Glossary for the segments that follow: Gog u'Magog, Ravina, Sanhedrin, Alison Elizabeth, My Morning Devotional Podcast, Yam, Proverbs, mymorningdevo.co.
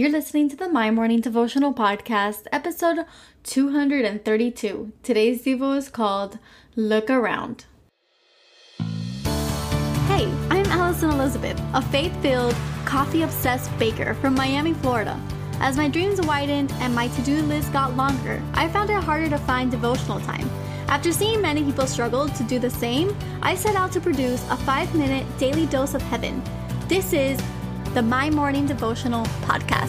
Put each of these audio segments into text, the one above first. You're listening to the My Morning Devotional Podcast, episode 232. Today's Devo is called Look Around. Hey, I'm Alison Elizabeth, a faith-filled, coffee-obsessed baker from Miami, Florida. As my dreams widened and my to-do list got longer, I found it harder to find devotional time. After seeing many people struggle to do the same, I set out to produce a 5-minute daily dose of heaven. This is the My Morning Devotional Podcast.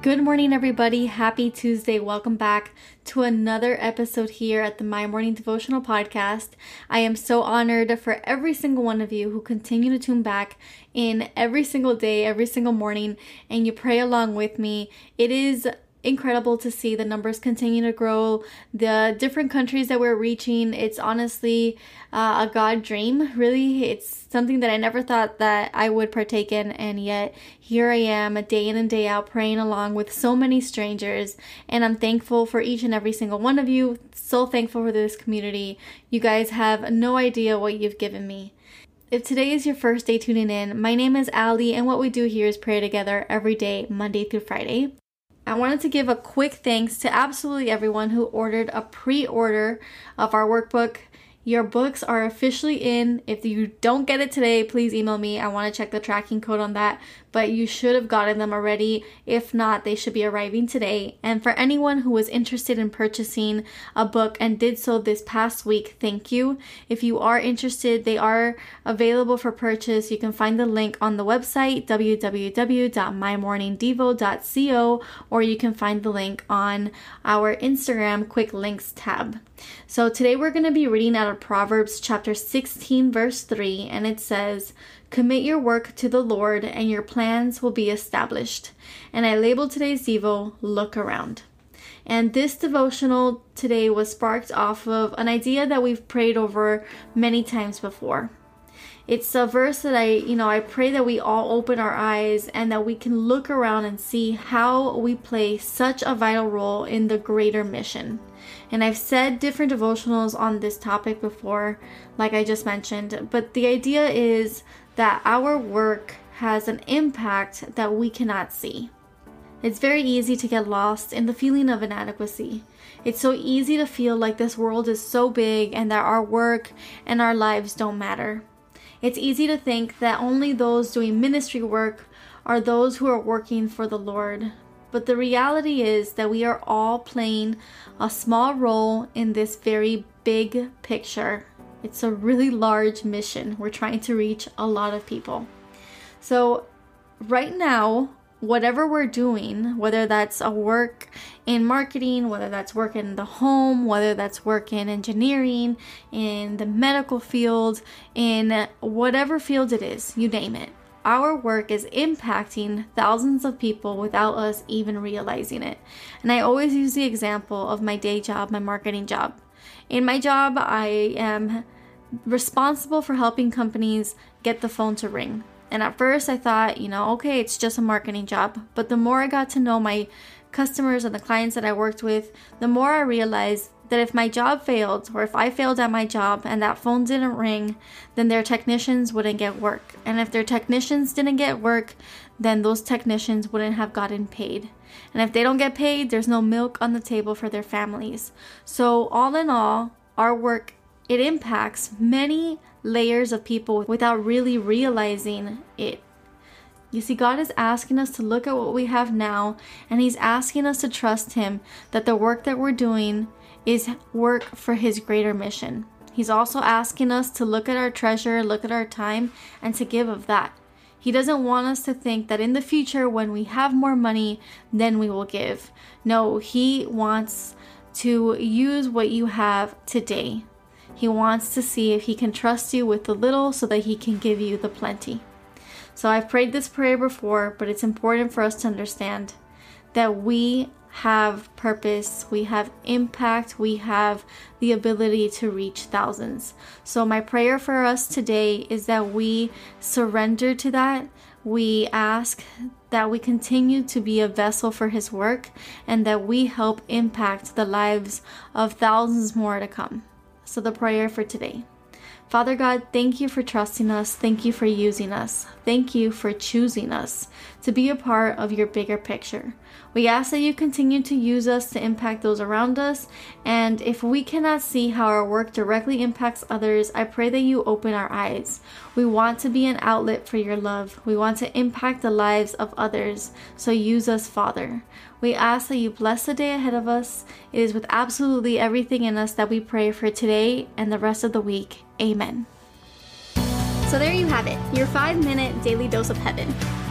Good morning, everybody. Happy Tuesday. Welcome back to another episode here at the My Morning Devotional Podcast. I am so honored for every single one of you who continue to tune back in every single day, every single morning, and you pray along with me. It is incredible to see the numbers continue to grow, the different countries that we're reaching. It's honestly a God dream, really. It's something that I never thought that I would partake in, and yet here I am, day in and day out, praying along with so many strangers, and I'm thankful for each and every single one of you. So thankful for this community. You guys have no idea what you've given me. If today is your first day tuning in, my name is Allie, and what we do here is pray together every day, Monday through Friday. I wanted to give a quick thanks to absolutely everyone who ordered a pre-order of our workbook. Your books are officially in. If you don't get it today, please email me. I want to check the tracking code on that, but you should have gotten them already. If not, they should be arriving today. And for anyone who was interested in purchasing a book and did so this past week, thank you. If you are interested, they are available for purchase. You can find the link on the website, www.mymorningdevo.co, or you can find the link on our Instagram quick links tab. So today we're going to be reading out of Proverbs chapter 16, verse 3, and it says, "Commit your work to the Lord, and your plans will be established." And I labeled today's Devo, Look Around. And this devotional today was sparked off of an idea that we've prayed over many times before. It's a verse that I pray that we all open our eyes and that we can look around and see how we play such a vital role in the greater mission. And I've said different devotionals on this topic before, like I just mentioned, but the idea is that our work has an impact that we cannot see. It's very easy to get lost in the feeling of inadequacy. It's so easy to feel like this world is so big and that our work and our lives don't matter. It's easy to think that only those doing ministry work are those who are working for the Lord. But the reality is that we are all playing a small role in this very big picture. It's a really large mission. We're trying to reach a lot of people. So right now, whatever we're doing, whether that's a work in marketing, whether that's work in the home, whether that's work in engineering, in the medical field, in whatever field it is, you name it, our work is impacting thousands of people without us even realizing it. And I always use the example of my day job, my marketing job. In my job, I am responsible for helping companies get the phone to ring. And at first I thought, okay, it's just a marketing job. But the more I got to know my customers and the clients that I worked with, the more I realized that if my job failed, or if I failed at my job and that phone didn't ring, then their technicians wouldn't get work. And if their technicians didn't get work, then those technicians wouldn't have gotten paid. And if they don't get paid, there's no milk on the table for their families. So all in all, our work, it impacts many layers of people without really realizing it. You see, God is asking us to look at what we have now, and He's asking us to trust Him that the work that we're doing is work for His greater mission. He's also asking us to look at our treasure, look at our time, and to give of that. He doesn't want us to think that in the future when we have more money, then we will give. No, He wants to use what you have today. He wants to see if He can trust you with the little so that He can give you the plenty. So I've prayed this prayer before, but it's important for us to understand that we have purpose, we have impact, we have the ability to reach thousands. So my prayer for us today is that we surrender to that. We ask that we continue to be a vessel for His work and that we help impact the lives of thousands more to come. So the prayer for today. Father God, thank you for trusting us. Thank you for using us. Thank you for choosing us to be a part of your bigger picture. We ask that you continue to use us to impact those around us. And if we cannot see how our work directly impacts others, I pray that you open our eyes. We want to be an outlet for your love. We want to impact the lives of others. So use us, Father. We ask that you bless the day ahead of us. It is with absolutely everything in us that we pray for today and the rest of the week. Amen. So there you have it, your 5-minute daily dose of heaven.